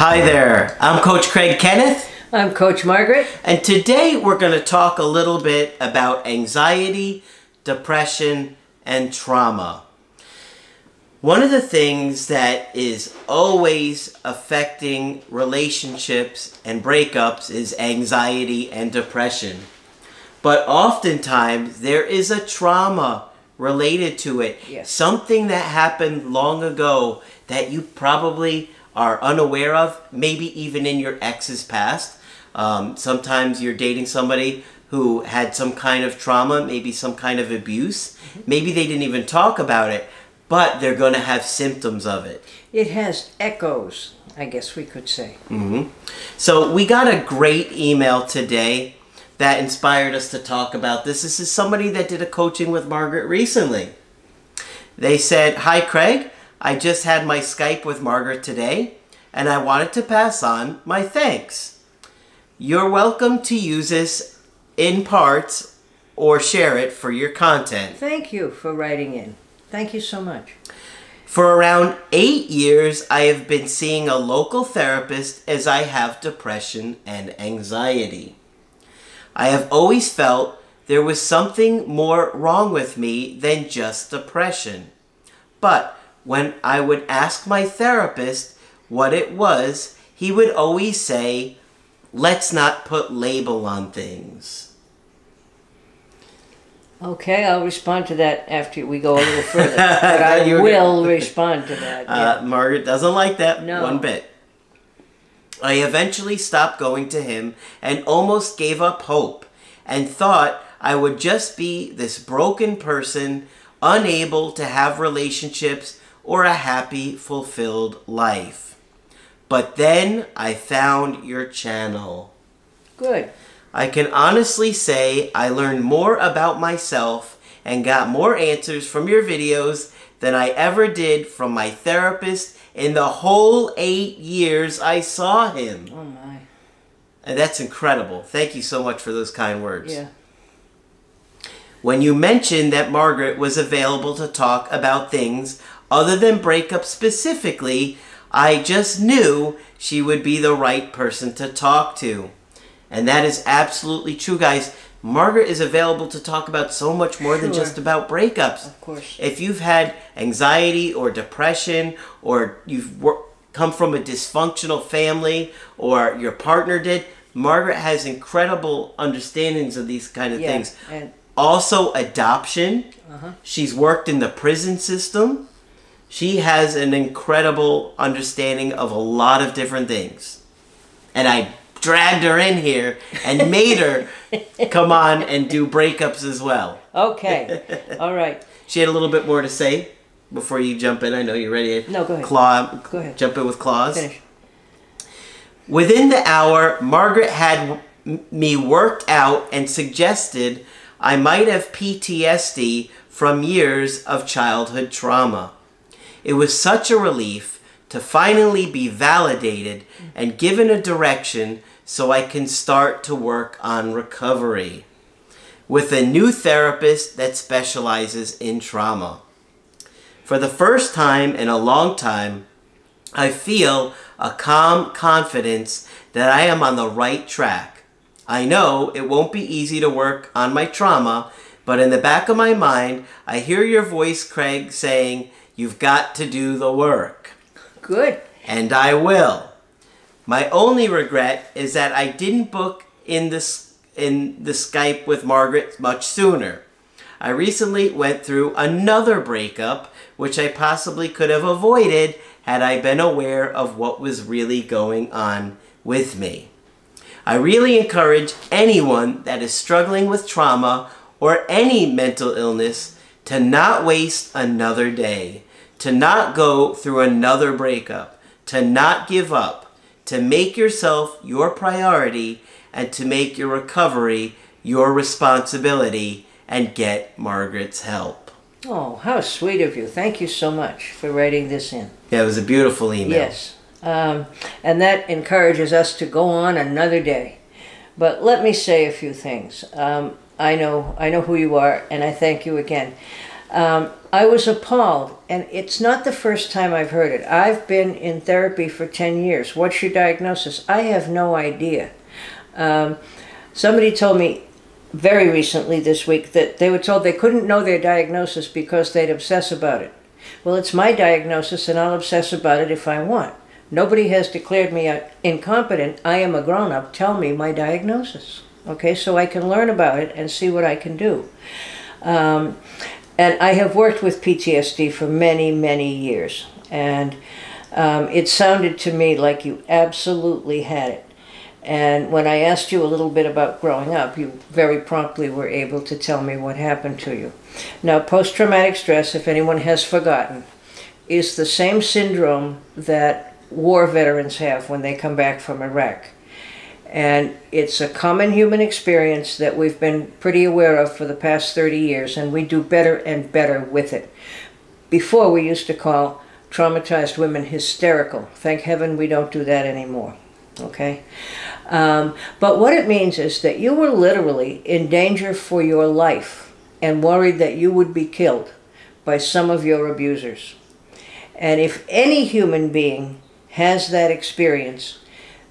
Hi there, I'm Coach Craig Kenneth. I'm Coach Margaret. And today we're going to talk a little bit about anxiety, depression, and trauma. One of the things that is always affecting relationships and breakups is anxiety and depression. But oftentimes there is a trauma related to it. Yes. Something that happened long ago that you probably are unaware of, maybe even in your ex's past. Sometimes you're dating somebody who had some kind of trauma, maybe some kind of abuse. Maybe they didn't even talk about it, but they're going to have symptoms of it. It has echoes, I guess we could say. Mm-hmm. So we got a great email today that inspired us to talk about this. This is somebody that did a coaching with Margaret recently. They said, "Hi Craig, I just had my Skype with Margaret today and I wanted to pass on my thanks. You're welcome to use this in parts or share it for your content." Thank you for writing in. Thank you so much. "For around 8 years, I have been seeing a local therapist as I have depression and anxiety. I have always felt there was something more wrong with me than just depression. But when I would ask my therapist what it was, he would always say, 'Let's not put label on things.'" Okay, I'll respond to that after we go a little further. But I will respond to that. Yeah. Margaret doesn't like that one bit. "I eventually stopped going to him and almost gave up hope and thought I would just be this broken person, unable to have relationships or a happy, fulfilled life. But then I found your channel. Good. I can honestly say I learned more about myself and got more answers from your videos than I ever did from my therapist in the whole 8 years I saw him." Oh my. And that's incredible. Thank you so much for those kind words. Yeah. "When you mentioned that Margaret was available to talk about things other than breakup specifically, I just knew she would be the right person to talk to." And that is absolutely true, guys. Margaret is available to talk about so much more than just about breakups. Of course. If you've had anxiety or depression, or you've come from a dysfunctional family, or your partner did, Margaret has incredible understandings of these kind of things. And also adoption. She's worked in the prison system. She has an incredible understanding of a lot of different things. And I dragged her in here and made her come on and do breakups as well. Okay. All right. She had a little bit more to say before you jump in. I know you're ready to go ahead. Jump in with claws. Finish. "Within the hour, Margaret had me worked out and suggested I might have PTSD from years of childhood trauma. It was such a relief to finally be validated and given a direction so I can start to work on recovery with a new therapist that specializes in trauma. For the first time in a long time, I feel a calm confidence that I am on the right track. I know it won't be easy to work on my trauma, but in the back of my mind, I hear your voice, Craig, saying, 'You've got to do the work.'" Good. "And I will. My only regret is that I didn't book in the Skype with Margaret much sooner. I recently went through another breakup, which I possibly could have avoided had I been aware of what was really going on with me. I really encourage anyone that is struggling with trauma or any mental illness to not waste another day, to not go through another breakup, to not give up, to make yourself your priority, and to make your recovery your responsibility and get Margaret's help. Oh, how sweet of you. Thank you so much for writing this in. That was a beautiful email. Yes. And that encourages us to go on another day. But let me say a few things. I know who you are, and I thank you again. I was appalled, and it's not the first time I've heard it. I've been in therapy for 10 years. What's your diagnosis? I have no idea. Somebody told me very recently this week that they were told they couldn't know their diagnosis because they'd obsess about it. Well, it's my diagnosis, and I'll obsess about it if I want. Nobody has declared me incompetent. I am a grown-up. Tell me my diagnosis, okay, so I can learn about it and see what I can do. And I have worked with PTSD for many, many years, and it sounded to me like you absolutely had it. And when I asked you a little bit about growing up, you very promptly were able to tell me what happened to you. Now, post-traumatic stress, if anyone has forgotten, is the same syndrome that war veterans have when they come back from Iraq. And it's a common human experience that we've been pretty aware of for the past 30 years, and we do better and better with it. Before, we used to call traumatized women hysterical. Thank heaven we don't do that anymore. Okay? But what it means is that you were literally in danger for your life and worried that you would be killed by some of your abusers. And if any human being has that experience,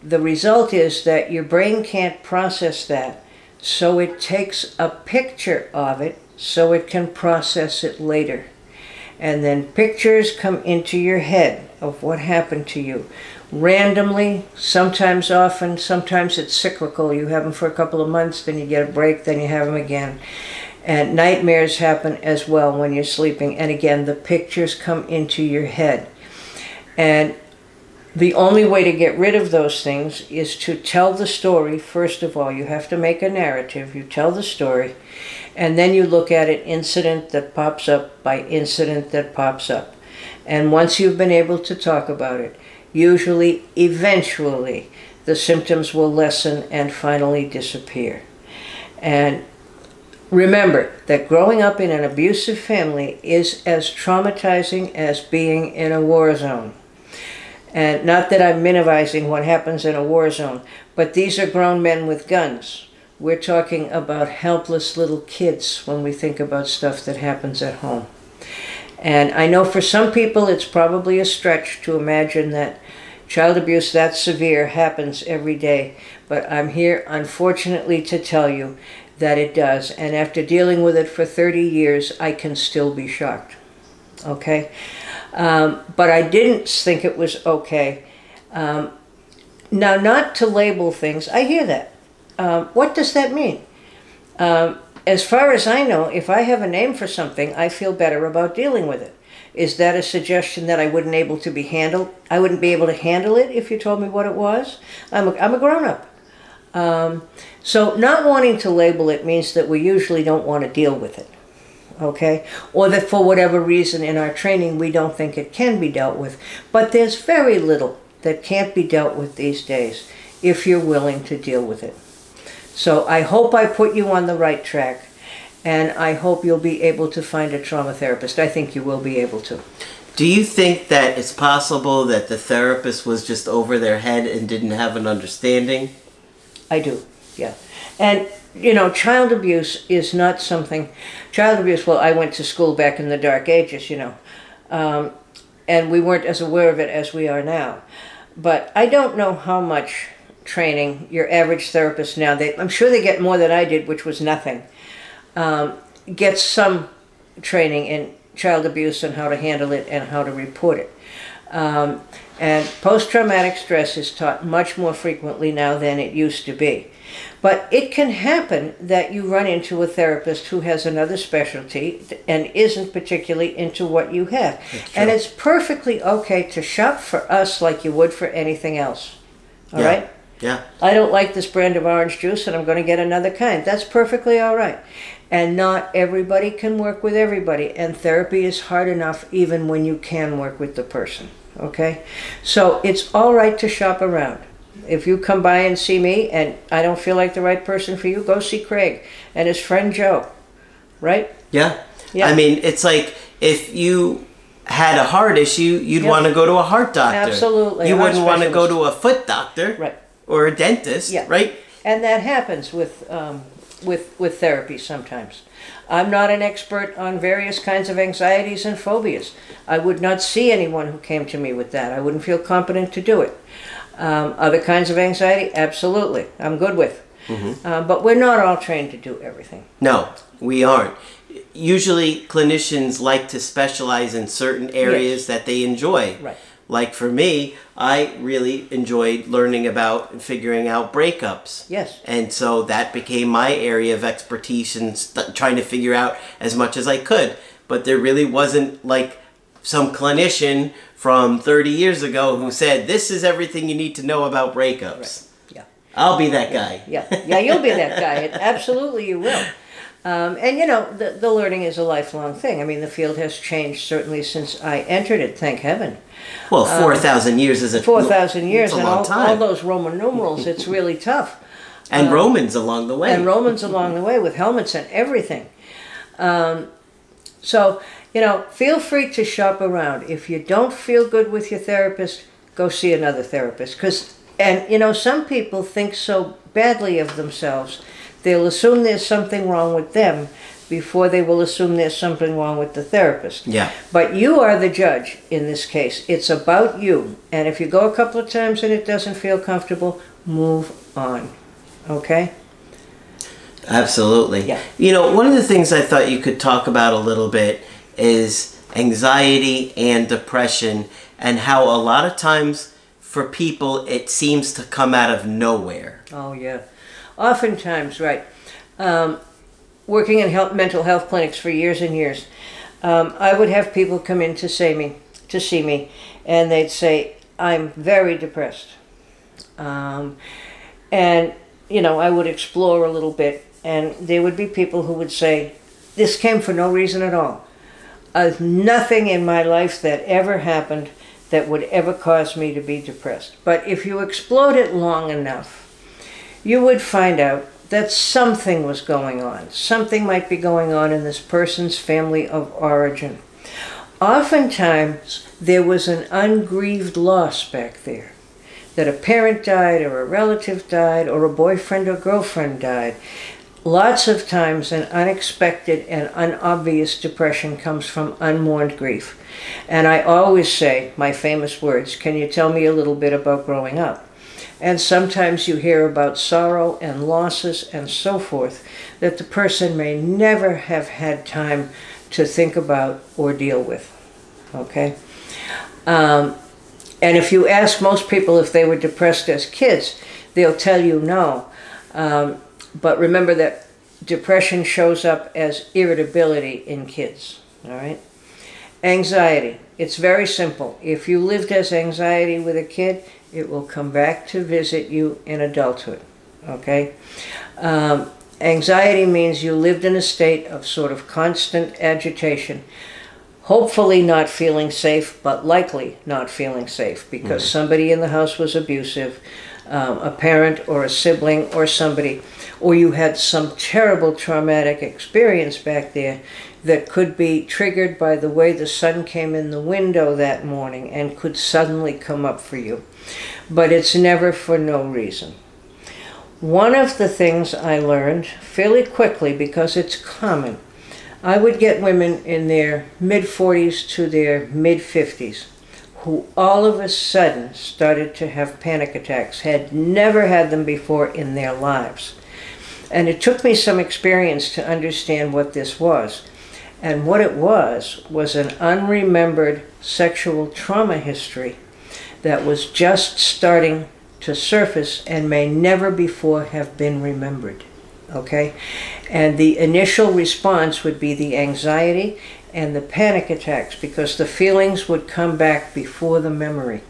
the result is that your brain can't process that, so it takes a picture of it so it can process it later. And then pictures come into your head of what happened to you. Randomly, sometimes often, sometimes it's cyclical. You have them for a couple of months, then you get a break, then you have them again. And nightmares happen as well when you're sleeping. And again, the pictures come into your head. And the only way to get rid of those things is to tell the story. First of all, you have to make a narrative. You tell the story, and then you look at it incident that pops up by incident that pops up. And once you've been able to talk about it, usually, eventually, the symptoms will lessen and finally disappear. And remember that growing up in an abusive family is as traumatizing as being in a war zone. And not that I'm minimizing what happens in a war zone, but these are grown men with guns. We're talking about helpless little kids when we think about stuff that happens at home. And I know for some people it's probably a stretch to imagine that child abuse that severe happens every day, but I'm here unfortunately to tell you that it does. And after dealing with it for 30 years, I can still be shocked. Okay? But I didn't think it was okay. Now, not to label things. I hear that. What does that mean? As far as I know, if I have a name for something, I feel better about dealing with it. Is that a suggestion that I wouldn't able to be handled? I wouldn't be able to handle it if you told me what it was? I'm a grown-up. So not wanting to label it means that we usually don't want to deal with it. Okay? Or that for whatever reason in our training we don't think it can be dealt with. But there's very little that can't be dealt with these days if you're willing to deal with it. So I hope I put you on the right track, and I hope you'll be able to find a trauma therapist. I think you will be able to. Do you think that it's possible that the therapist was just over their head and didn't have an understanding? I do, yeah. And, you know, child abuse is not something... Child abuse, well, I went to school back in the dark ages, you know, and we weren't as aware of it as we are now. But I don't know how much training your average therapist now, I'm sure they get more than I did, which was nothing, gets some training in child abuse and how to handle it and how to report it. And post-traumatic stress is taught much more frequently now than it used to be. But it can happen that you run into a therapist who has another specialty and isn't particularly into what you have. And it's perfectly okay to shop for us like you would for anything else. All right? Yeah. I don't like this brand of orange juice and I'm going to get another kind. That's perfectly all right. And not everybody can work with everybody, and therapy is hard enough even when you can work with the person, okay? So it's all right to shop around. If you come by and see me and I don't feel like the right person for you, go see Craig and his friend Joe, right? Yeah. Yeah. I mean, it's like if you had a heart issue, you'd want to go to a heart doctor. Absolutely. You wouldn't want to go to a foot doctor, right? Or a dentist, right? And that happens with therapy sometimes. I'm not an expert on various kinds of anxieties and phobias. I would not see anyone who came to me with that. I wouldn't feel competent to do it. Other kinds of anxiety, absolutely, I'm good with. Mm-hmm. But we're not all trained to do everything. No, we aren't. Usually clinicians like to specialize in certain areas that they enjoy. Right. Like for me, I really enjoyed learning about and figuring out breakups. Yes. And so that became my area of expertise and trying to figure out as much as I could. But there really wasn't like some clinician from 30 years ago who said, this is everything you need to know about breakups. Right. Yeah. I'll be that guy. Yeah. Yeah, you'll be that guy. Absolutely you will. And, you know, the learning is a lifelong thing. I mean, the field has changed, certainly, since I entered it, thank heaven. Well, 4,000 years is a 4,000 years, and all those Roman numerals, it's really tough. And Romans along the way. And Romans along the way with helmets and everything. So, you know, feel free to shop around. If you don't feel good with your therapist, go see another therapist. 'Cause, and, you know, some people think so badly of themselves, they'll assume there's something wrong with them before they will assume there's something wrong with the therapist. Yeah. But you are the judge in this case. It's about you. And if you go a couple of times and it doesn't feel comfortable, move on. Okay? Absolutely. Yeah. You know, one of the things I thought you could talk about a little bit is anxiety and depression and how a lot of times for people it seems to come out of nowhere. Oh, yeah. Oftentimes, right. Working in mental health clinics for years and years, I would have people come in to see me, and they'd say, "I'm very depressed," and you know, I would explore a little bit, and there would be people who would say, "This came for no reason at all. Nothing in my life that ever happened that would ever cause me to be depressed." But if you explored it long enough, you would find out that something was going on. Something might be going on in this person's family of origin. Oftentimes, there was an ungrieved loss back there, that a parent died or a relative died or a boyfriend or girlfriend died. Lots of times, an unexpected and unobvious depression comes from unmourned grief. And I always say my famous words, "Can you tell me a little bit about growing up?" And sometimes you hear about sorrow and losses and so forth that the person may never have had time to think about or deal with, okay? And if you ask most people if they were depressed as kids, they'll tell you no. But remember that depression shows up as irritability in kids, all right? Anxiety, it's very simple. If you lived as anxiety with a kid, it will come back to visit you in adulthood, okay? Anxiety means you lived in a state of sort of constant agitation, hopefully not feeling safe, but likely not feeling safe because somebody in the house was abusive, a parent or a sibling or somebody, or you had some terrible traumatic experience back there that could be triggered by the way the sun came in the window that morning and could suddenly come up for you. But it's never for no reason. One of the things I learned fairly quickly, because it's common, I would get women in their mid-40s to their mid-50s who all of a sudden started to have panic attacks, had never had them before in their lives. And it took me some experience to understand what this was. And what it was an unremembered sexual trauma history that was just starting to surface and may never before have been remembered, okay? And the initial response would be the anxiety and the panic attacks because the feelings would come back before the memory.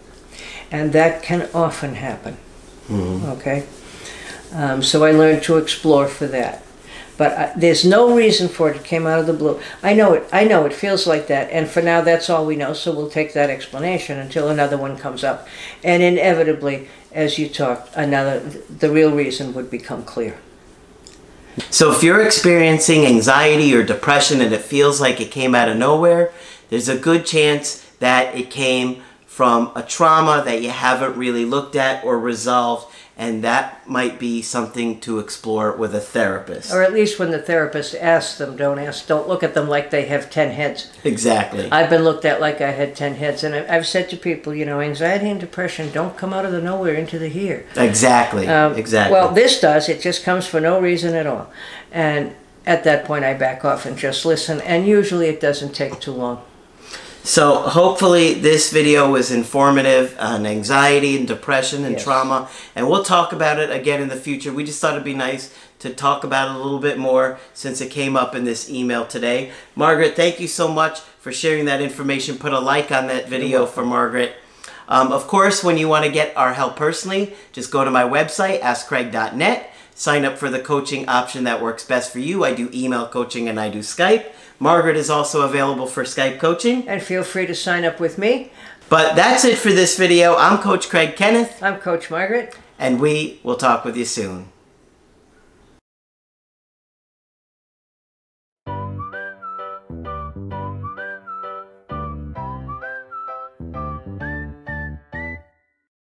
And that can often happen, Mm-hmm. Okay? So I learned to explore for that. But there's no reason for it. It came out of the blue. I know it. I know it feels like that. And for now, that's all we know. So we'll take that explanation until another one comes up. And inevitably, as you talk, the real reason would become clear. So if you're experiencing anxiety or depression and it feels like it came out of nowhere, there's a good chance that it came from a trauma that you haven't really looked at or resolved. And that might be something to explore with a therapist. Or at least when the therapist asks them, don't look at them like they have 10 heads. Exactly. I've been looked at like I had 10 heads. And I've said to people, you know, anxiety and depression don't come out of the nowhere into the here. Exactly, exactly. Well, this does. It just comes for no reason at all. And at that point, I back off and just listen. And usually it doesn't take too long. So hopefully this video was informative on anxiety and depression and trauma, and we'll talk about it again in the future. We just thought it'd be nice to talk about it a little bit more since it came up in this email today. Margaret, thank you so much for sharing that information. Put a like on that video for Margaret. Of course, when you want to get our help personally, just go to my website, AskCraig.net. Sign up for the coaching option that works best for you. I do email coaching and I do Skype. Margaret is also available for Skype coaching. And feel free to sign up with me. But that's it for this video. I'm Coach Craig Kenneth. I'm Coach Margaret. And we will talk with you soon.